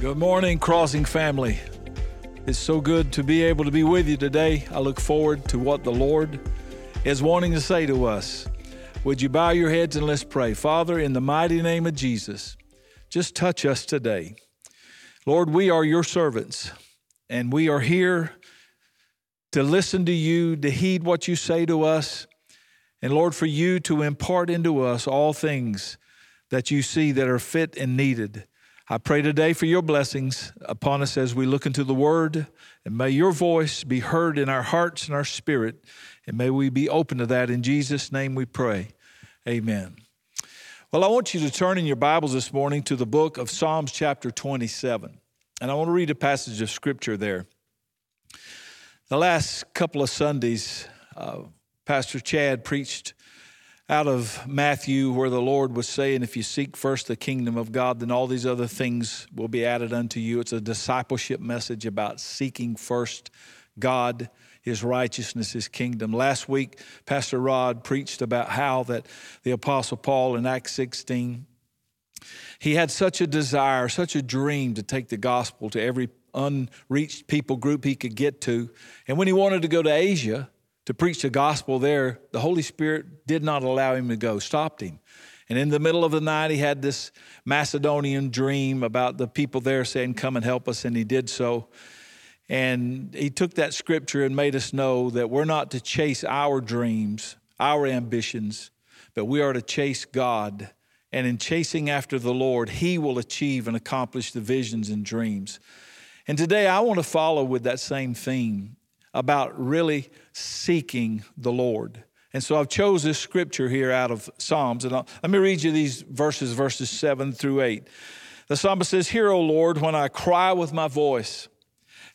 Good morning, Crossing family. It's so good to be able to be with you today. I look forward to what the Lord is wanting to say to us. Would you bow your heads and let's pray. Father, in the mighty name of Jesus, just touch us today. Lord, we are your servants, and we are here to listen to you, to heed what you say to us, and Lord, for you to impart into us all things that you see that are fit and needed. I pray today for your blessings upon us as we look into the Word, and may your voice be heard in our hearts and our spirit, and may we be open to that. In Jesus' name we pray. Amen. Well, I want you to turn in your Bibles this morning to the book of Psalms chapter 27, and I want to read a passage of Scripture there. The last couple of Sundays, Pastor Chad preached out of Matthew where the Lord was saying, if you seek first the kingdom of God, then all these other things will be added unto you. It's a discipleship message about seeking first God, His righteousness, His kingdom. Last week, Pastor Rod preached about how that the Apostle Paul in Acts 16, he had such a desire, such a dream to take the gospel to every unreached people group he could get to. And when he wanted to go to Asia to preach the gospel there, the Holy Spirit did not allow him to go, stopped him. And in the middle of the night, he had this Macedonian dream about the people there saying, come and help us, and he did so. And he took that scripture and made us know that we're not to chase our dreams, our ambitions, but we are to chase God. And in chasing after the Lord, He will achieve and accomplish the visions and dreams. And today I want to follow with that same theme about really seeking the Lord. And so I've chosen this scripture here out of Psalms. And let me read you these verses 7-8. The psalmist says, Hear, O Lord, when I cry with my voice.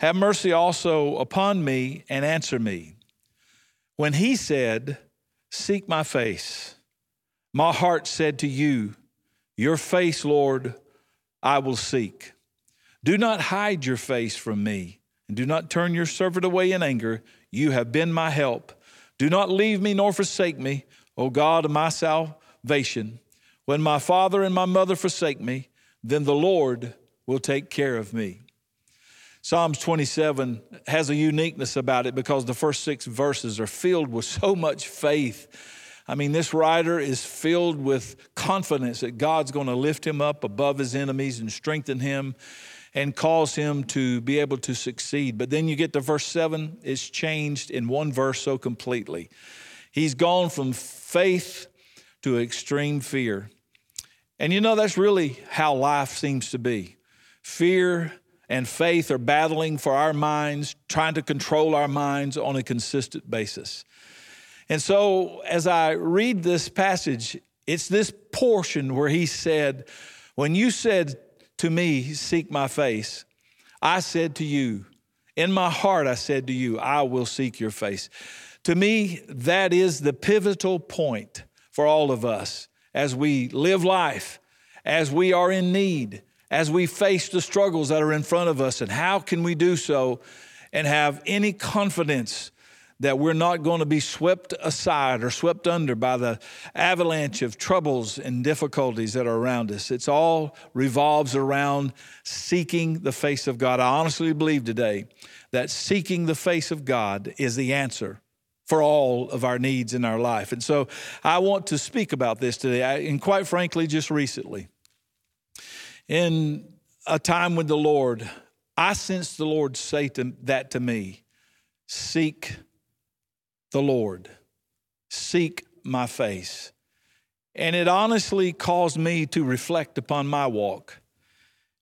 Have mercy also upon me and answer me. When he said, Seek my face, my heart said to you, Your face, Lord, I will seek. Do not hide your face from me, and do not turn your servant away in anger. You have been my help. Do not leave me nor forsake me, O God of my salvation. When my father and my mother forsake me, then the Lord will take care of me. Psalms 27 has a uniqueness about it because the first 6 verses are filled with so much faith. I mean, this writer is filled with confidence that God's going to lift him up above his enemies and strengthen him and cause him to be able to succeed. But then you get to verse 7, it's changed in one verse so completely. He's gone from faith to extreme fear. And you know, that's really how life seems to be. Fear and faith are battling for our minds, trying to control our minds on a consistent basis. And so as I read this passage, it's this portion where he said, when you said to me, seek my face, I said to you, in my heart, I said to you, I will seek your face. To me, that is the pivotal point for all of us as we live life, as we are in need, as we face the struggles that are in front of us, and how can we do so and have any confidence that we're not going to be swept aside or swept under by the avalanche of troubles and difficulties that are around us. It's all revolves around seeking the face of God. I honestly believe today that seeking the face of God is the answer for all of our needs in our life. And so I want to speak about this today, and quite frankly, just recently. In a time with the Lord, I sensed the Lord say that to me, seek the Lord, seek my face. And it honestly caused me to reflect upon my walk.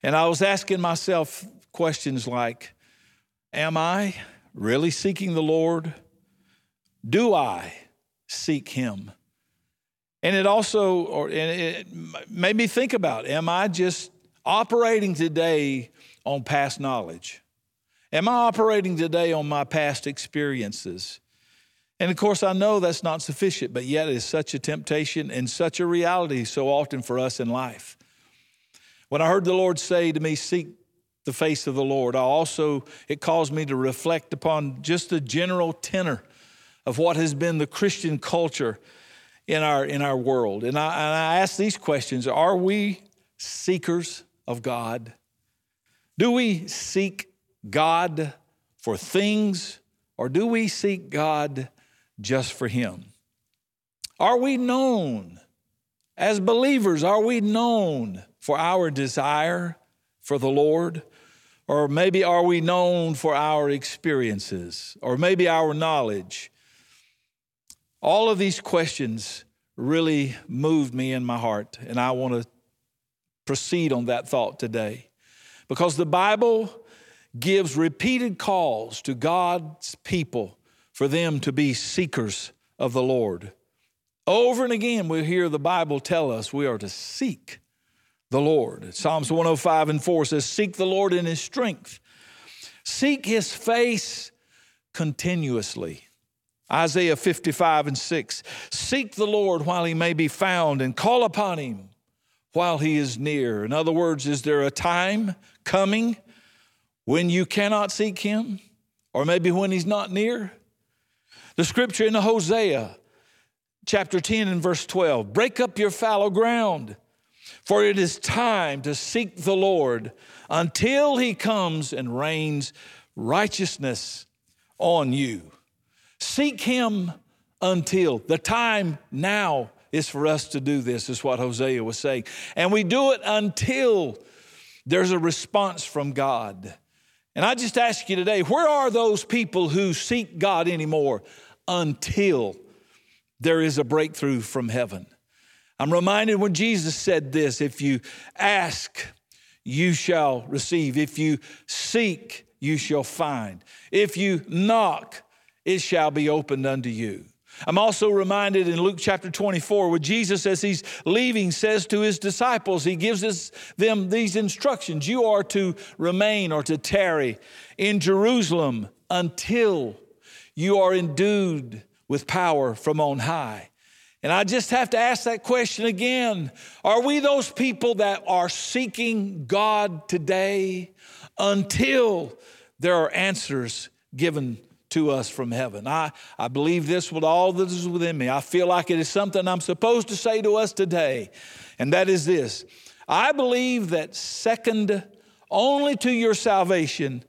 And I was asking myself questions like, am I really seeking the Lord? Do I seek Him? And it also it made me think about, am I just operating today on past knowledge? Am I operating today on my past experiences? And of course, I know that's not sufficient, but yet it is such a temptation and such a reality so often for us in life. When I heard the Lord say to me, seek the face of the Lord, it caused me to reflect upon just the general tenor of what has been the Christian culture in our world. And I asked these questions, are we seekers of God? Do we seek God for things, or do we seek God just for Him? Are we known as believers? Are we known for our desire for the Lord? Or maybe are we known for our experiences, or maybe our knowledge? All of these questions really moved me in my heart, and I want to proceed on that thought today, because the Bible gives repeated calls to God's people for them to be seekers of the Lord. Over and again, we hear the Bible tell us we are to seek the Lord. Psalms 105:4 says, seek the Lord in His strength. Seek His face continuously. Isaiah 55:6, seek the Lord while He may be found, and call upon Him while He is near. In other words, is there a time coming when you cannot seek Him, or maybe when He's not near? The scripture in Hosea chapter 10:12, break up your fallow ground, for it is time to seek the Lord until He comes and rains righteousness on you. Seek Him until. The time now is for us to do this, is what Hosea was saying. And we do it until there's a response from God. And I just ask you today, where are those people who seek God anymore until there is a breakthrough from heaven? I'm reminded when Jesus said this, if you ask, you shall receive. If you seek, you shall find. If you knock, it shall be opened unto you. I'm also reminded in Luke chapter 24, where Jesus, as He's leaving, says to His disciples, He gives them these instructions. You are to remain or to tarry in Jerusalem until you are endued with power from on high. And I just have to ask that question again. Are we those people that are seeking God today until there are answers given to us from heaven? I believe this with all that is within me. I feel like it is something I'm supposed to say to us today, and that is this. I believe that second only to your salvation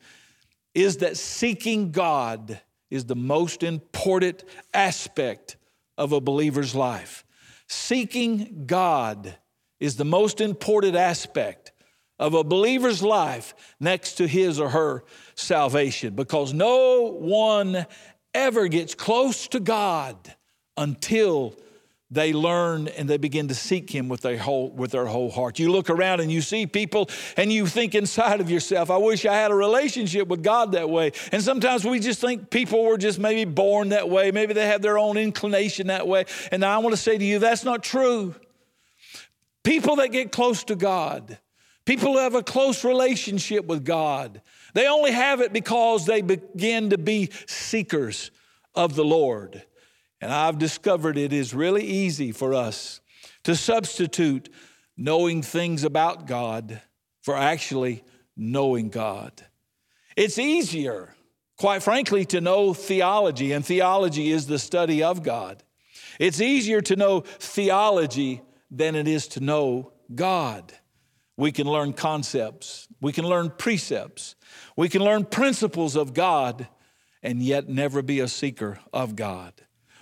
is that seeking God is the most important aspect of a believer's life. Seeking God is the most important aspect of a believer's life next to his or her salvation, because no one ever gets close to God until they learn and they begin to seek Him with their whole heart. You look around and you see people and you think inside of yourself, I wish I had a relationship with God that way. And sometimes we just think people were just maybe born that way. Maybe they have their own inclination that way. And I want to say to you, that's not true. People that get close to God, people who have a close relationship with God, they only have it because they begin to be seekers of the Lord. And I've discovered it is really easy for us to substitute knowing things about God for actually knowing God. It's easier, quite frankly, to know theology, and theology is the study of God. It's easier to know theology than it is to know God. We can learn concepts, we can learn precepts, we can learn principles of God, and yet never be a seeker of God.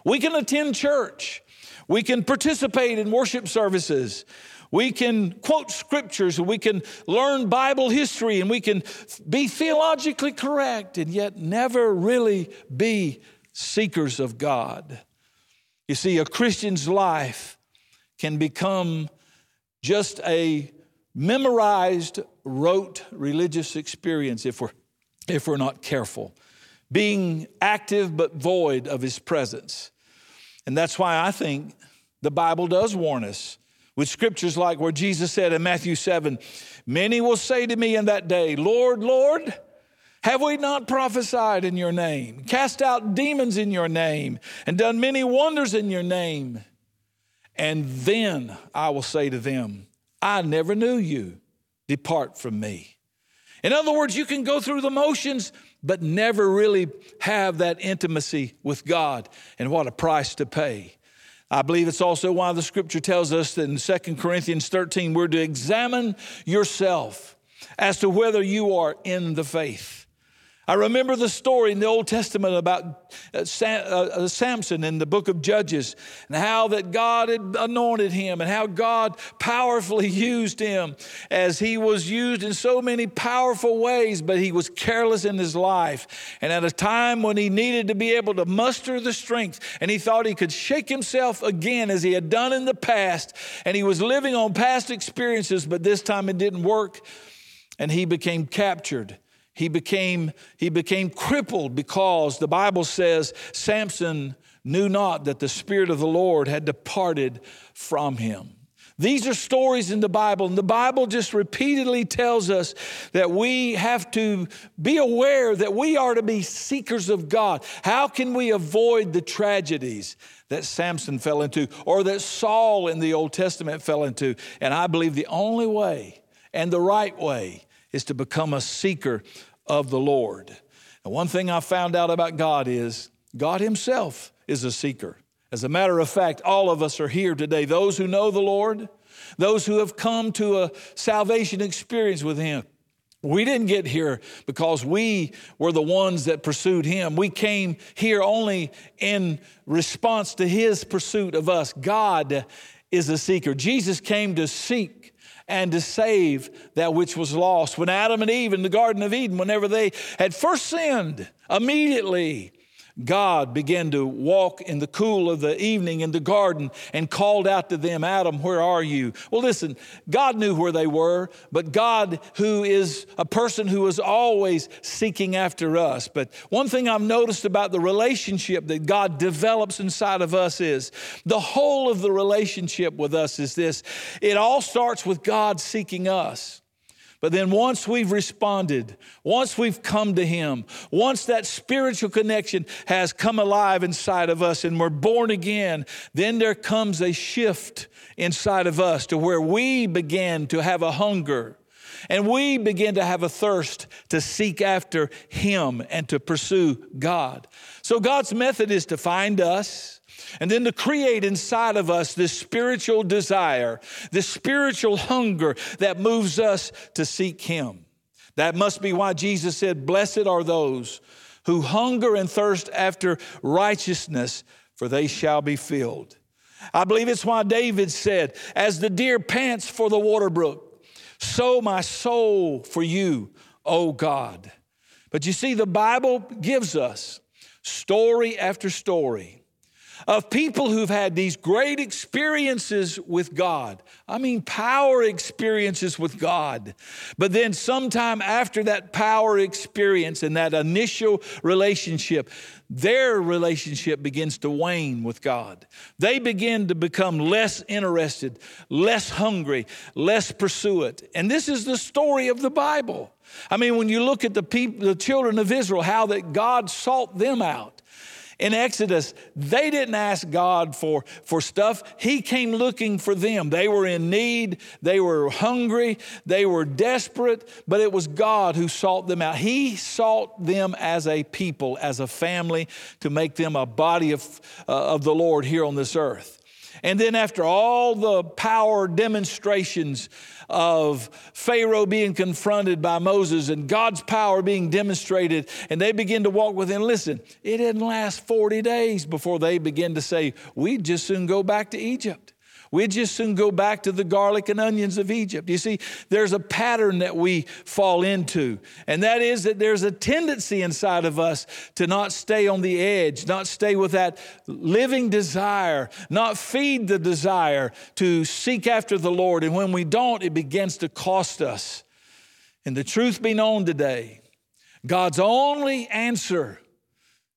We can attend church. We can participate in worship services. We can quote scriptures. We can learn Bible history, and we can be theologically correct and yet never really be seekers of God. You see, a Christian's life can become just a memorized, rote religious experience if we're not careful, being active but void of His presence. And that's why I think the Bible does warn us with scriptures like where Jesus said in Matthew 7, many will say to me in that day, Lord, Lord, have we not prophesied in your name, cast out demons in your name, and done many wonders in your name? And then I will say to them, I never knew you. Depart from me. In other words, you can go through the motions but never really have that intimacy with God, and what a price to pay. I believe it's also why the scripture tells us that in 2 Corinthians 13, we're to examine yourself as to whether you are in the faith. I remember the story in the Old Testament about Samson in the book of Judges, and how that God had anointed him and how God powerfully used him, as he was used in so many powerful ways, but he was careless in his life. And at a time when he needed to be able to muster the strength, and he thought he could shake himself again as he had done in the past, and he was living on past experiences, but this time it didn't work, and he became captured. He became crippled, because the Bible says Samson knew not that the Spirit of the Lord had departed from him. These are stories in the Bible, and the Bible just repeatedly tells us that we have to be aware that we are to be seekers of God. How can we avoid the tragedies that Samson fell into, or that Saul in the Old Testament fell into? And I believe the only way and the right way is to become a seeker of the Lord. And one thing I found out about God is God himself is a seeker. As a matter of fact, all of us are here today. Those who know the Lord, those who have come to a salvation experience with him. We didn't get here because we were the ones that pursued him. We came here only in response to his pursuit of us. God is a seeker. Jesus came to seek and to save that which was lost. When Adam and Eve in the Garden of Eden, whenever they had first sinned, immediately God began to walk in the cool of the evening in the garden and called out to them, "Adam, where are you?" Well, listen, God knew where they were, but God, who is a person who is always seeking after us. But one thing I've noticed about the relationship that God develops inside of us is the whole of the relationship with us is this. It all starts with God seeking us. But then once we've responded, once we've come to him, once that spiritual connection has come alive inside of us and we're born again, then there comes a shift inside of us to where we begin to have a hunger and we begin to have a thirst to seek after him and to pursue God. So God's method is to find us, and then to create inside of us this spiritual desire, this spiritual hunger that moves us to seek him. That must be why Jesus said, "Blessed are those who hunger and thirst after righteousness, for they shall be filled." I believe it's why David said, "As the deer pants for the water brook, so my soul for you, O God." But you see, the Bible gives us story after story of people who've had these great experiences with God. I mean, power experiences with God. But then sometime after that power experience and that initial relationship, their relationship begins to wane with God. They begin to become less interested, less hungry, less pursuant. And this is the story of the Bible. I mean, when you look at the children of Israel, how that God sought them out. In Exodus, they didn't ask God for stuff. He came looking for them. They were in need. They were hungry. They were desperate. But it was God who sought them out. He sought them as a people, as a family, to make them a body of the Lord here on this earth. And then after all the power demonstrations of Pharaoh being confronted by Moses and God's power being demonstrated, and they begin to walk with him. Listen, it didn't last 40 days before they begin to say, "We'd just soon go back to Egypt. We'd just soon go back to the garlic and onions of Egypt." You see, there's a pattern that we fall into, and that is that there's a tendency inside of us to not stay on the edge, not stay with that living desire, not feed the desire to seek after the Lord. And when we don't, it begins to cost us. And the truth be known today, God's only answer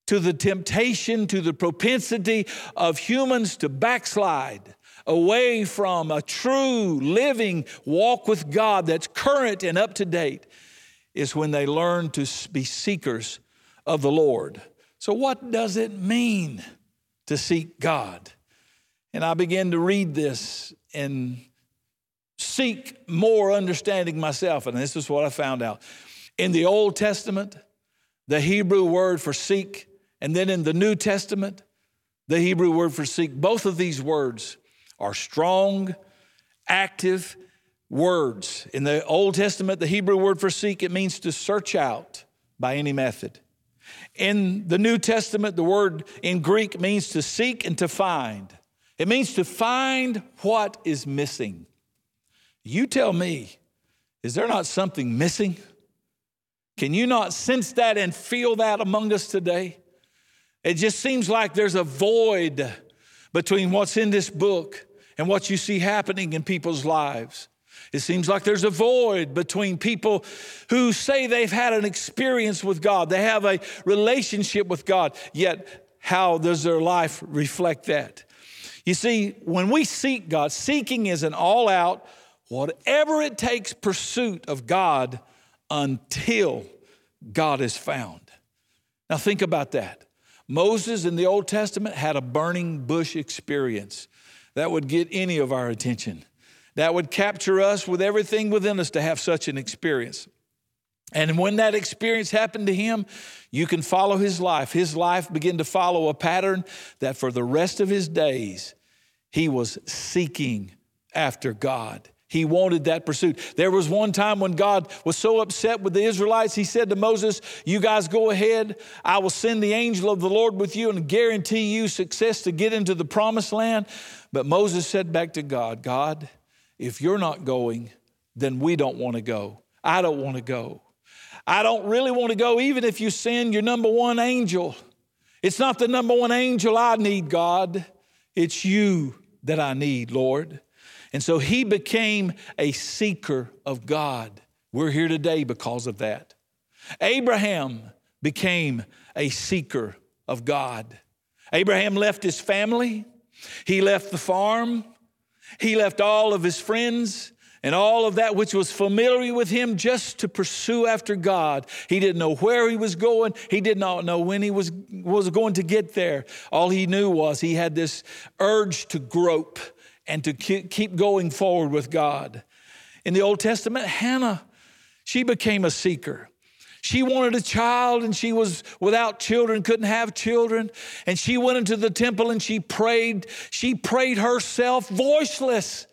to the temptation, to the propensity of humans to backslide away from a true living walk with God that's current and up to date, is when they learn to be seekers of the Lord. So what does it mean to seek God? And I began to read this and seek more understanding myself. And this is what I found out. In the Old Testament, the Hebrew word for seek, and then in the New Testament, the Hebrew word for seek, both of these words are strong, active, words. In the Old Testament, the Hebrew word for seek, it means to search out by any method. In the New Testament, the word in Greek means to seek and to find. It means to find what is missing. You tell me, is there not something missing? Can you not sense that and feel that among us today? It just seems like there's a void between what's in this book and what you see happening in people's lives. It seems like there's a void between people who say they've had an experience with God, they have a relationship with God, yet how does their life reflect that? You see, when we seek God, seeking is an all-out, whatever it takes, pursuit of God until God is found. Now think about that. Moses in the Old Testament had a burning bush experience. That would get any of our attention. That would capture us with everything within us to have such an experience. And when that experience happened to him, you can follow his life. His life began to follow a pattern that for the rest of his days, he was seeking after God. He wanted that pursuit. There was one time when God was so upset with the Israelites, he said to Moses, you guys go ahead. I will send the angel of the Lord with you and guarantee you success to get into the promised land. But Moses said back to God, God, if you're not going, then we don't want to go. I don't want to go. I don't really want to go, even if you send your number one angel. It's not the number one angel I need, God. It's you that I need, Lord. And so he became a seeker of God. We're here today because of that. Abraham became a seeker of God. Abraham left his family. He left the farm. He left all of his friends and all of that which was familiar with him just to pursue after God. He didn't know where he was going. He did not know when he was going to get there. All he knew was he had this urge to grope and to keep going forward with God. In the Old Testament, Hannah, she became a seeker. She wanted a child and she was without children, couldn't have children. And she went into the temple and she prayed. She prayed herself voiceless.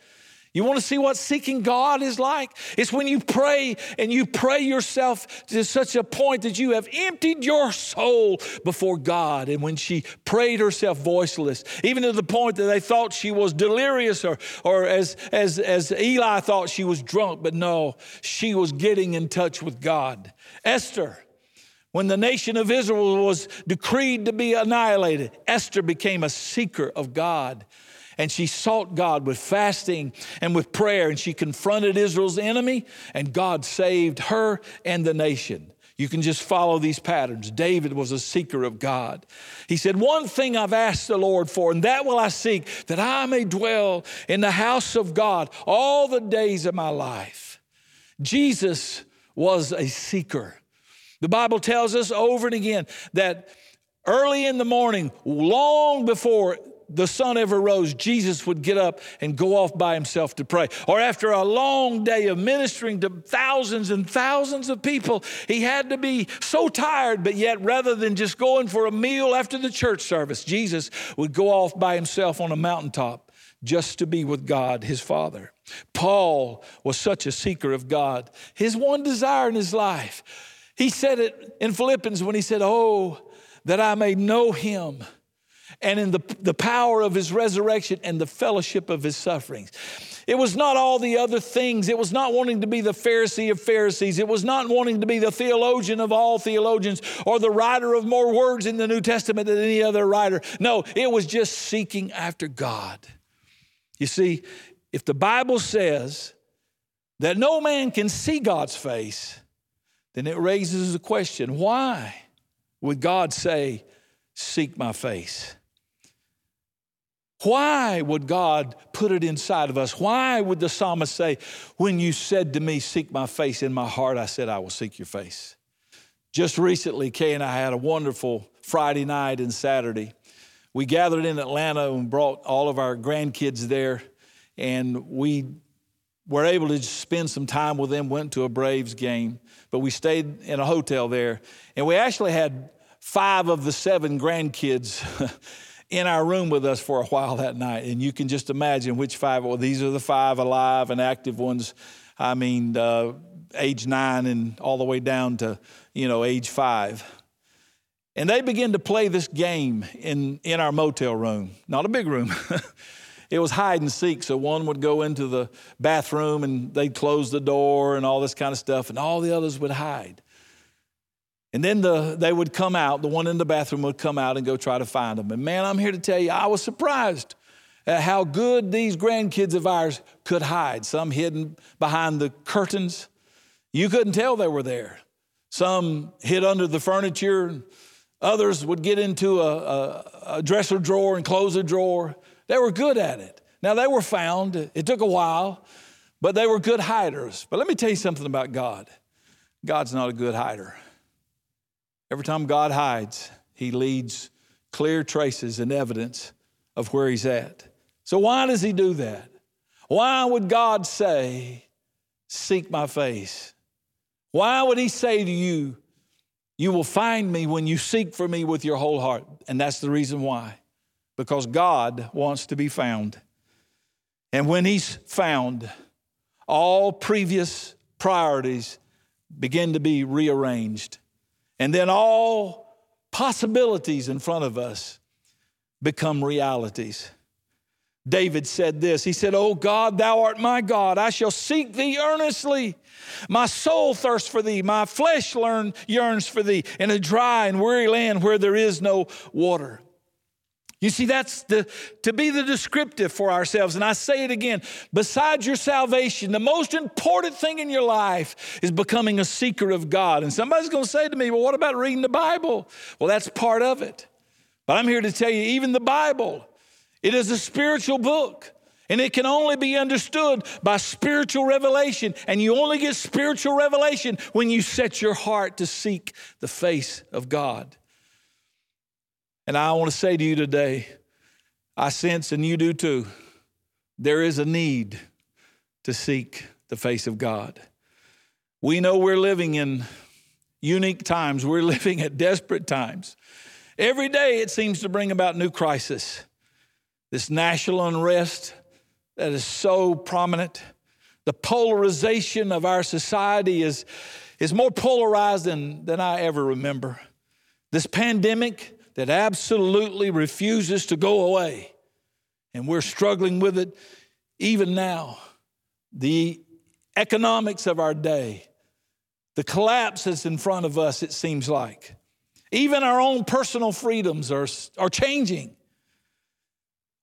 You want to see what seeking God is like? It's when you pray and you pray yourself to such a point that you have emptied your soul before God. And when she prayed herself voiceless, even to the point that they thought she was delirious or as Eli thought she was drunk, but no, she was getting in touch with God. Esther, when the nation of Israel was decreed to be annihilated, Esther became a seeker of God. And she sought God with fasting and with prayer. And she confronted Israel's enemy. And God saved her and the nation. You can just follow these patterns. David was a seeker of God. He said, one thing I've asked the Lord for, and that will I seek, that I may dwell in the house of God all the days of my life. Jesus was a seeker. The Bible tells us over and again that early in the morning, long before the sun ever rose, Jesus would get up and go off by himself to pray. Or after a long day of ministering to thousands and thousands of people, he had to be so tired, but yet rather than just going for a meal after the church service, Jesus would go off by himself on a mountaintop just to be with God, his Father. Paul was such a seeker of God. His one desire in his life, he said it in Philippians when he said, oh, that I may know him, and in the power of his resurrection and the fellowship of his sufferings. It was not all the other things. It was not wanting to be the Pharisee of Pharisees. It was not wanting to be the theologian of all theologians or the writer of more words in the New Testament than any other writer. No, it was just seeking after God. You see, if the Bible says that no man can see God's face, then it raises the question, why would God say, seek my face? Why would God put it inside of us? Why would the psalmist say, when you said to me, seek my face, in my heart I said, I will seek your face? Just recently, Kay and I had a wonderful Friday night and Saturday. We gathered in Atlanta and brought all of our grandkids there, and we were able to spend some time with them, went to a Braves game, but we stayed in a hotel there, and we actually had 5 of the 7 grandkids in our room with us for a while that night. And you can just imagine which five. Well, these are the five alive and active ones. I mean, age 9 and all the way down to, age 5. And they began to play this game in our motel room. Not a big room. It was hide and seek. So one would go into the bathroom and they'd close the door and all this kind of stuff. And all the others would hide. And then they would come out. The one in the bathroom would come out and go try to find them. And man, I'm here to tell you, I was surprised at how good these grandkids of ours could hide. Some hidden behind the curtains. You couldn't tell they were there. Some hid under the furniture. Others would get into a dresser drawer and close a drawer. They were good at it. Now, they were found. It took a while, but they were good hiders. But let me tell you something about God. God's not a good hider. Every time God hides, he leaves clear traces and evidence of where he's at. So why does he do that? Why would God say, seek my face? Why would he say to you, you will find me when you seek for me with your whole heart? And that's the reason why. Because God wants to be found. And when he's found, all previous priorities begin to be rearranged. And then all possibilities in front of us become realities. David said this. He said, "O God, thou art my God. I shall seek thee earnestly. My soul thirsts for thee. My flesh yearns for thee in a dry and weary land where there is no water." You see, that's to be the descriptive for ourselves. And I say it again, besides your salvation, the most important thing in your life is becoming a seeker of God. And somebody's going to say to me, well, what about reading the Bible? Well, that's part of it. But I'm here to tell you, even the Bible, it is a spiritual book. And it can only be understood by spiritual revelation. And you only get spiritual revelation when you set your heart to seek the face of God. And I want to say to you today, I sense, and you do too, there is a need to seek the face of God. We know we're living in unique times. We're living at desperate times. Every day it seems to bring about new crisis. This national unrest that is so prominent. The polarization of our society is more polarized than I ever remember. This pandemic that absolutely refuses to go away. And we're struggling with it even now. The economics of our day, the collapse that's in front of us, it seems like. Even our own personal freedoms are changing.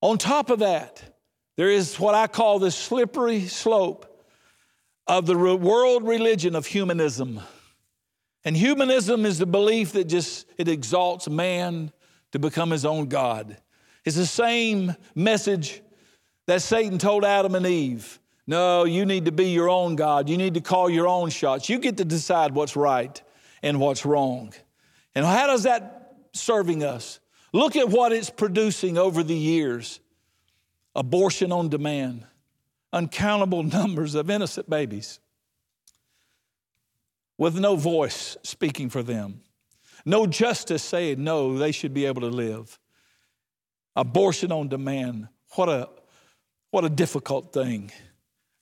On top of that, there is what I call the slippery slope of the world religion of humanism. And humanism is the belief that it exalts man to become his own God. It's the same message that Satan told Adam and Eve. No, you need to be your own God. You need to call your own shots. You get to decide what's right and what's wrong. And how does that serving us? Look at what it's producing over the years. Abortion on demand. Uncountable numbers of innocent babies. With no voice speaking for them. No justice saying, no, they should be able to live. Abortion on demand. What a difficult thing.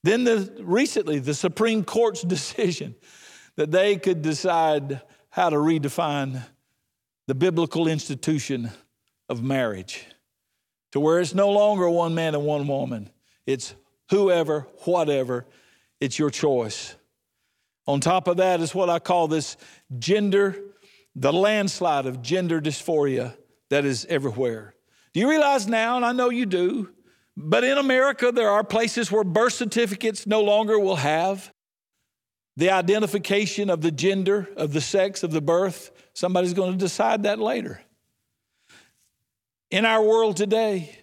Then recently, the Supreme Court's decision that they could decide how to redefine the biblical institution of marriage to where it's no longer one man and one woman. It's whoever, whatever. It's your choice. On top of that is what I call this the landslide of gender dysphoria that is everywhere. Do you realize now, and I know you do, but in America there are places where birth certificates no longer will have the identification of the gender, of the sex, of the birth. Somebody's going to decide that later. In our world today,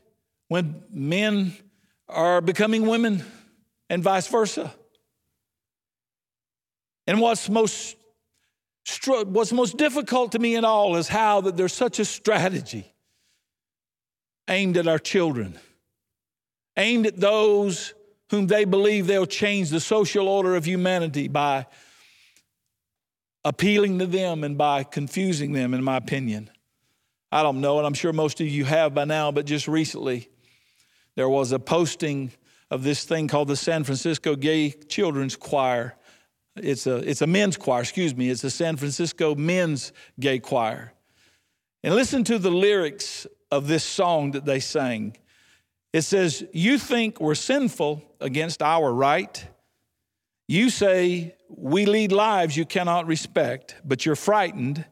when men are becoming women and vice versa, and what's most difficult to me in all is how that there's such a strategy aimed at our children, aimed at those whom they believe they'll change the social order of humanity by appealing to them and by confusing them, in my opinion. I don't know, and I'm sure most of you have by now, but just recently there was a posting of this thing called the San Francisco Gay Children's Choir. It's a men's choir, excuse me. It's the San Francisco Men's Gay Choir. And listen to the lyrics of this song that they sang. It says, "You think we're sinful against our right. You say we lead lives you cannot respect, but you're frightened.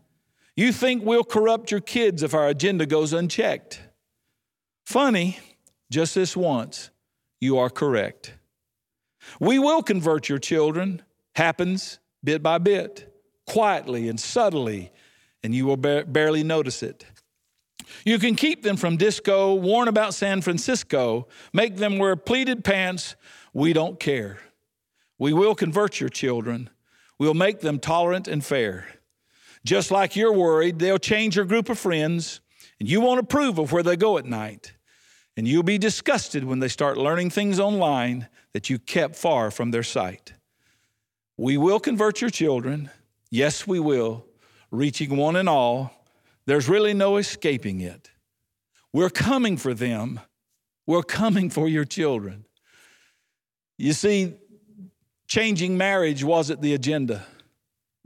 You think we'll corrupt your kids if our agenda goes unchecked. Funny, just this once, you are correct. We will convert your children. Happens bit by bit, quietly and subtly, and you will barely notice it. You can keep them from disco, warn about San Francisco, make them wear pleated pants. We don't care. We will convert your children. We'll make them tolerant and fair. Just like you're worried, they'll change your group of friends, and you won't approve of where they go at night. And you'll be disgusted when they start learning things online that you kept far from their sight. We will convert your children. Yes, we will. Reaching one and all. There's really no escaping it. We're coming for them. We're coming for your children." You see, changing marriage wasn't the agenda.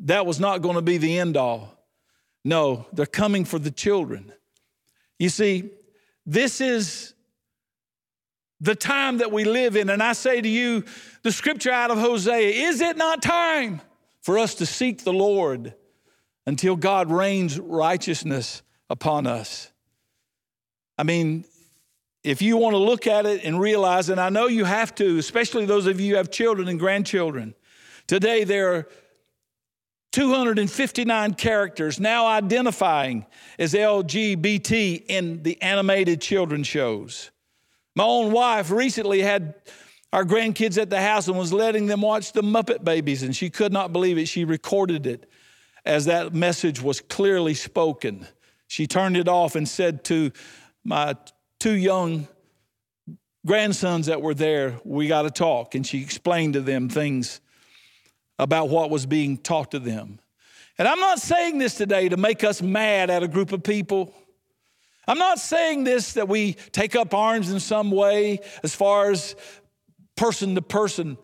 That was not going to be the end all. No, they're coming for the children. You see, this is the time that we live in. And I say to you, the scripture out of Hosea, is it not time for us to seek the Lord until God rains righteousness upon us? I mean, if you want to look at it and realize, and I know you have to, especially those of you who have children and grandchildren, today there are 259 characters now identifying as LGBT in the animated children's shows. My own wife recently had our grandkids at the house and was letting them watch the Muppet Babies, and she could not believe it. She recorded it as that message was clearly spoken. She turned it off and said to my two young grandsons that were there, "We got to talk." And she explained to them things about what was being taught to them. And I'm not saying this today to make us mad at a group of people. I'm not saying this that we take up arms in some way as far as person to person.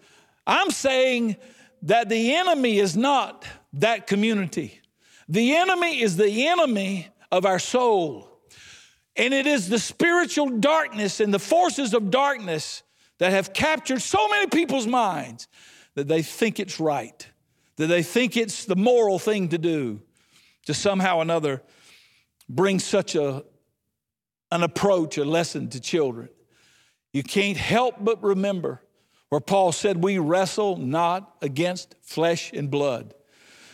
I'm saying that the enemy is not that community. The enemy is the enemy of our soul. And it is the spiritual darkness and the forces of darkness that have captured so many people's minds that they think it's right, that they think it's the moral thing to do, to somehow or another bring such an approach, a lesson to children. You can't help but remember where Paul said, "We wrestle not against flesh and blood,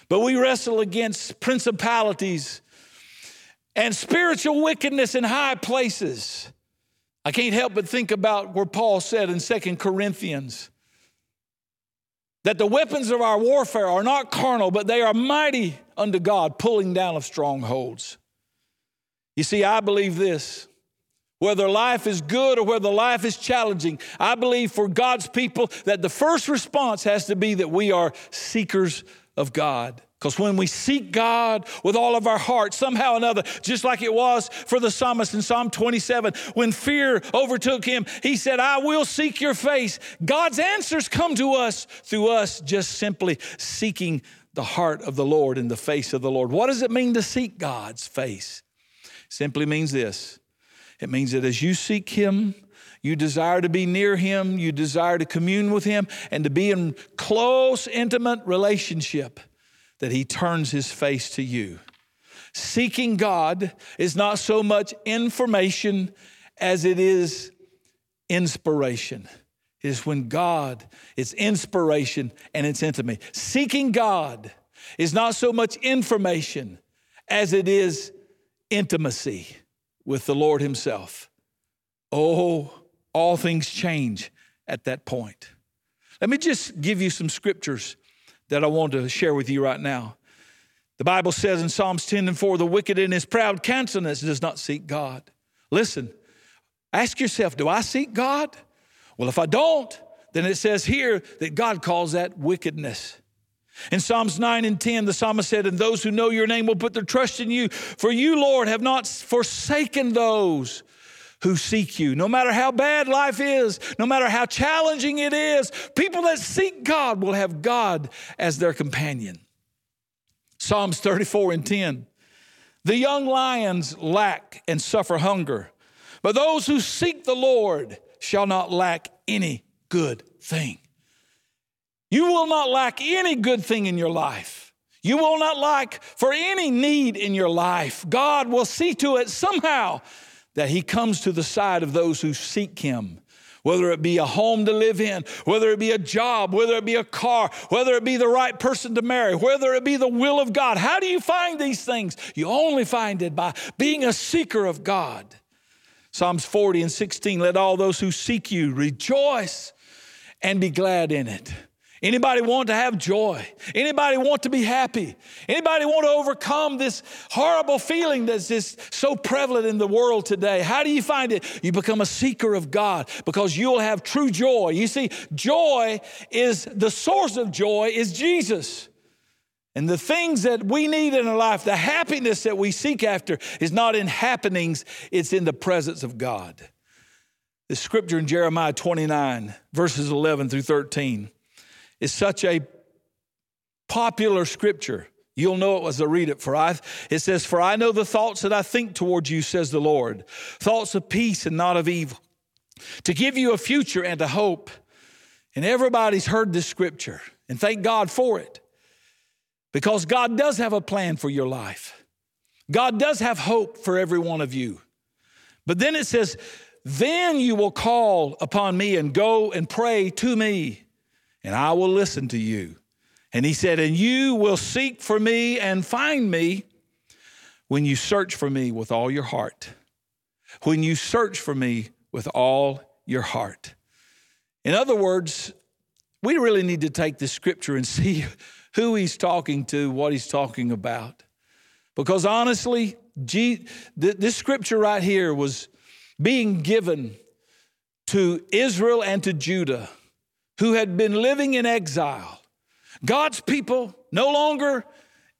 but we wrestle against principalities and spiritual wickedness in high places." I can't help but think about where Paul said in 2 Corinthians that the weapons of our warfare are not carnal, but they are mighty unto God, pulling down of strongholds. You see, I believe this. Whether life is good or whether life is challenging, I believe for God's people that the first response has to be that we are seekers of God. Because when we seek God with all of our heart, somehow or another, just like it was for the psalmist in Psalm 27, when fear overtook him, he said, "I will seek your face." God's answers come to us through us just simply seeking the heart of the Lord and the face of the Lord. What does it mean to seek God's face? Simply means this. It means that as you seek Him, you desire to be near Him, you desire to commune with Him, and to be in close, intimate relationship, that He turns His face to you. Seeking God is not so much information as it is inspiration. It is when God, it's inspiration and it's intimacy. Seeking God is not so much information as it is intimacy with the Lord Himself. Oh, all things change at that point. Let me just give you some scriptures that I want to share with you right now. The Bible says in Psalms 10:4, "The wicked in his proud countenance does not seek God." Listen, ask yourself, do I seek God? Well, if I don't, then it says here that God calls that wickedness. In Psalms 9 and 10, the psalmist said, and those who know your name will put their trust in you. For you, Lord, have not forsaken those who seek you. No matter how bad life is, no matter how challenging it is, people that seek God will have God as their companion. Psalms 34 and 10. The young lions lack and suffer hunger, but those who seek the Lord shall not lack any good thing. You will not lack any good thing in your life. You will not lack for any need in your life. God will see to it somehow that he comes to the side of those who seek him, whether it be a home to live in, whether it be a job, whether it be a car, whether it be the right person to marry, whether it be the will of God. How do you find these things? You only find it by being a seeker of God. Psalms 40 and 16, let all those who seek you rejoice and be glad in it. Anybody want to have joy? Anybody want to be happy? Anybody want to overcome this horrible feeling that's just so prevalent in the world today? How do you find it? You become a seeker of God because you'll have true joy. You see, joy is the source of joy is Jesus. And the things that we need in our life, the happiness that we seek after is not in happenings, it's in the presence of God. The scripture in Jeremiah 29, verses 11 through 13, is such a popular scripture. You'll know it as I read it. It says, for I know the thoughts that I think towards you, says the Lord, thoughts of peace and not of evil, to give you a future and a hope. And everybody's heard this scripture, and thank God for it, because God does have a plan for your life. God does have hope for every one of you. But then it says, then you will call upon me and go and pray to me, and I will listen to you. And he said, and you will seek for me and find me when you search for me with all your heart. When you search for me with all your heart. In other words, we really need to take this scripture and see who he's talking to, what he's talking about. Because honestly, this scripture right here was being given to Israel and to Judah, who had been living in exile. God's people no longer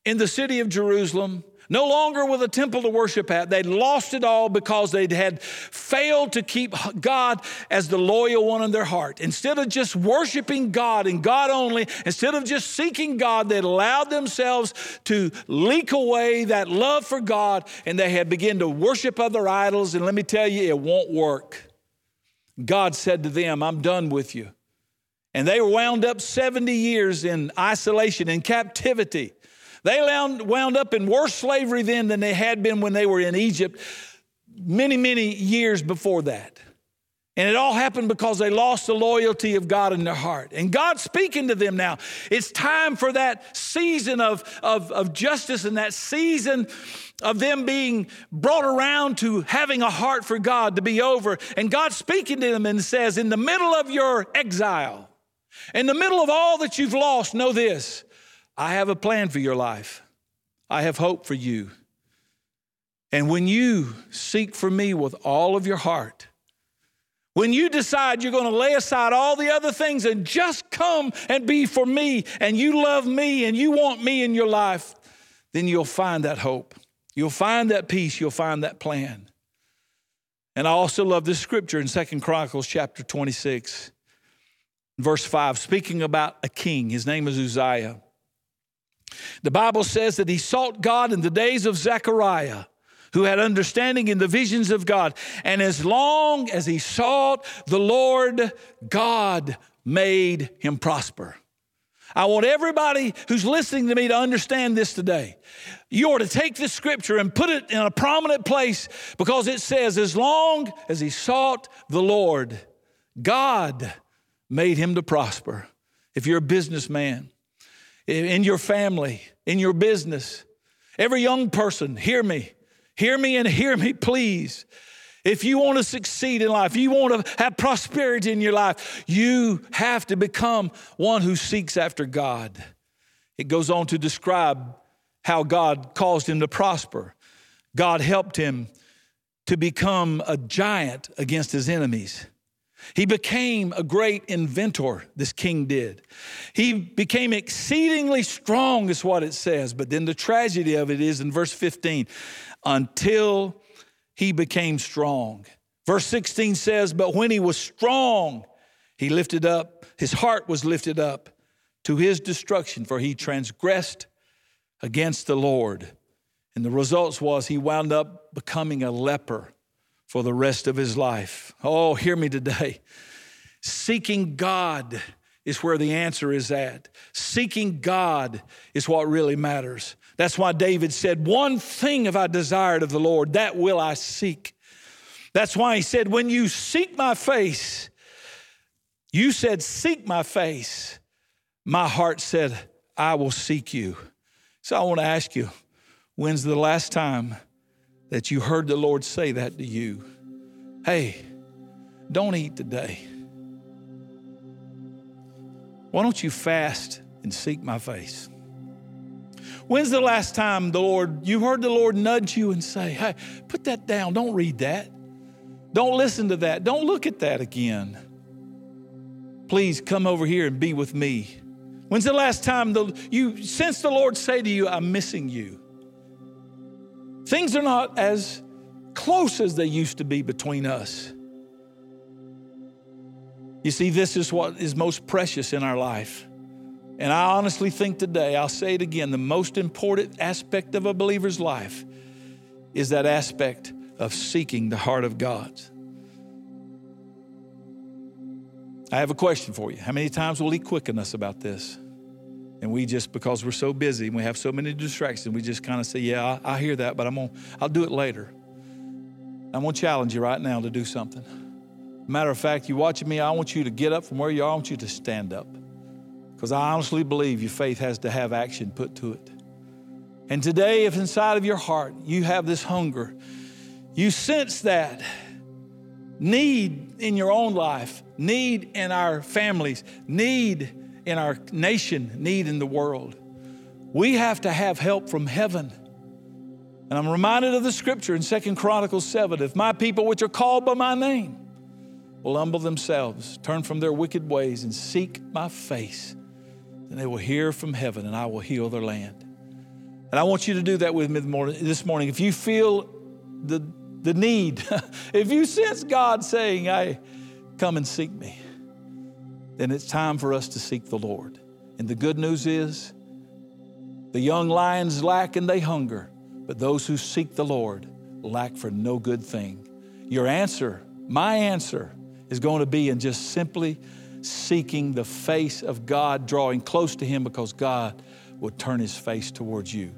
in the city of Jerusalem, no longer with a temple to worship at. They'd lost it all because they had failed to keep God as the loyal one in their heart. Instead of just worshiping God and God only, instead of just seeking God, they allowed themselves to leak away that love for God, and they had begun to worship other idols. And let me tell you, it won't work. God said to them, I'm done with you. And they wound up 70 years in isolation, in captivity. They wound up in worse slavery then than they had been when they were in Egypt many, many years before that. And it all happened because they lost the loyalty of God in their heart. And God's speaking to them now. It's time for that season of justice and that season of them being brought around to having a heart for God to be over. And God's speaking to them and says, in the middle of your exile, in the middle of all that you've lost, know this, I have a plan for your life. I have hope for you. And when you seek for me with all of your heart, when you decide you're going to lay aside all the other things and just come and be for me, and you love me and you want me in your life, then you'll find that hope. You'll find that peace. You'll find that plan. And I also love this scripture in 2 Chronicles chapter 26. Verse 5, speaking about a king, his name is Uzziah. The Bible says that he sought God in the days of Zechariah, who had understanding in the visions of God. And as long as he sought the Lord, God made him prosper. I want everybody who's listening to me to understand this today. You are to take this scripture and put it in a prominent place because it says, as long as he sought the Lord, God made him to prosper. If you're a businessman, in your family, in your business, every young person, hear me and hear me, please. If you want to succeed in life, you want to have prosperity in your life, you have to become one who seeks after God. It goes on to describe how God caused him to prosper. God helped him to become a giant against his enemies. He became a great inventor, this king did. He became exceedingly strong is what it says. But then the tragedy of it is in verse 15, until he became strong. Verse 16 says, but when he was strong, he lifted up, his heart was lifted up to his destruction, for he transgressed against the Lord. And the result was he wound up becoming a leper for the rest of his life. Oh, hear me today. Seeking God is where the answer is at. Seeking God is what really matters. That's why David said, one thing have I desired of the Lord, that will I seek. That's why he said, when you seek my face, you said, seek my face. My heart said, I will seek you. So I want to ask you, when's the last time that you heard the Lord say that to you? Hey, don't eat today. Why don't you fast and seek my face? When's the last time you heard the Lord nudge you and say, hey, put that down. Don't read that. Don't listen to that. Don't look at that again. Please come over here and be with me. When's the last time you sensed the Lord say to you, I'm missing you? Things are not as close as they used to be between us. You see, this is what is most precious in our life. And I honestly think today, I'll say it again, the most important aspect of a believer's life is that aspect of seeking the heart of God. I have a question for you. How many times will he quicken us about this? And we just, because we're so busy and we have so many distractions, we just kind of say, yeah, I hear that, but I'll do it later. I'm going to challenge you right now to do something. Matter of fact, you're watching me, I want you to get up from where you are. I want you to stand up, because I honestly believe your faith has to have action put to it. And today, if inside of your heart you have this hunger, you sense that need in your own life, need in our families, need in our nation, need in the world. We have to have help from heaven. And I'm reminded of the scripture in 2 Chronicles 7, if my people which are called by my name will humble themselves, turn from their wicked ways and seek my face, then they will hear from heaven and I will heal their land. And I want you to do that with me this morning. If you feel the need, if you sense God saying, hey, come and seek me, then it's time for us to seek the Lord. And the good news is the young lions lack and they hunger, but those who seek the Lord lack for no good thing. Your answer, my answer, is going to be in just simply seeking the face of God, drawing close to him, because God will turn his face towards you.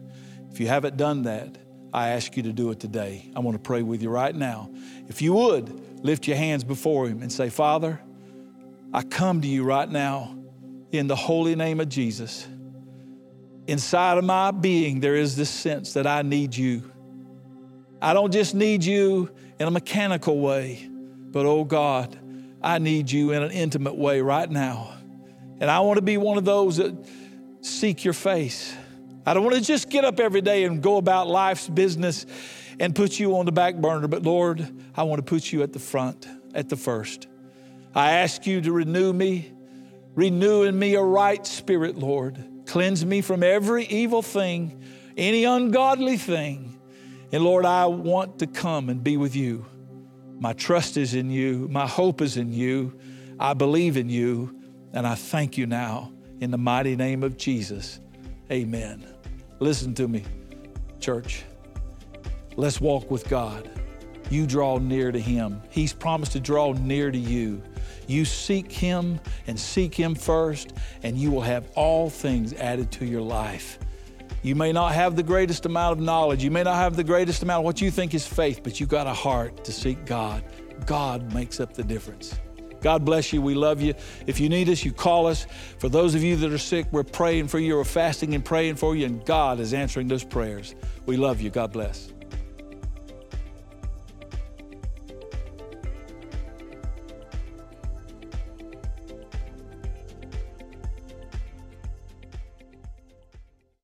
If you haven't done that, I ask you to do it today. I want to pray with you right now. If you would, lift your hands before him and say, Father, I come to you right now in the holy name of Jesus. Inside of my being, there is this sense that I need you. I don't just need you in a mechanical way, but oh God, I need you in an intimate way right now. And I want to be one of those that seek your face. I don't want to just get up every day and go about life's business and put you on the back burner, but Lord, I want to put you at the front, at the first. I ask you to renew me, renew in me a right spirit, Lord. Cleanse me from every evil thing, any ungodly thing. And Lord, I want to come and be with you. My trust is in you. My hope is in you. I believe in you. And I thank you now in the mighty name of Jesus. Amen. Listen to me, church. Let's walk with God. You draw near to him. He's promised to draw near to you. You seek him and seek him first, and you will have all things added to your life. You may not have the greatest amount of knowledge. You may not have the greatest amount of what you think is faith, but you got a heart to seek God. God makes up the difference. God bless you. We love you. If you need us, you call us. For those of you that are sick, we're praying for you. We're fasting and praying for you, and God is answering those prayers. We love you. God bless.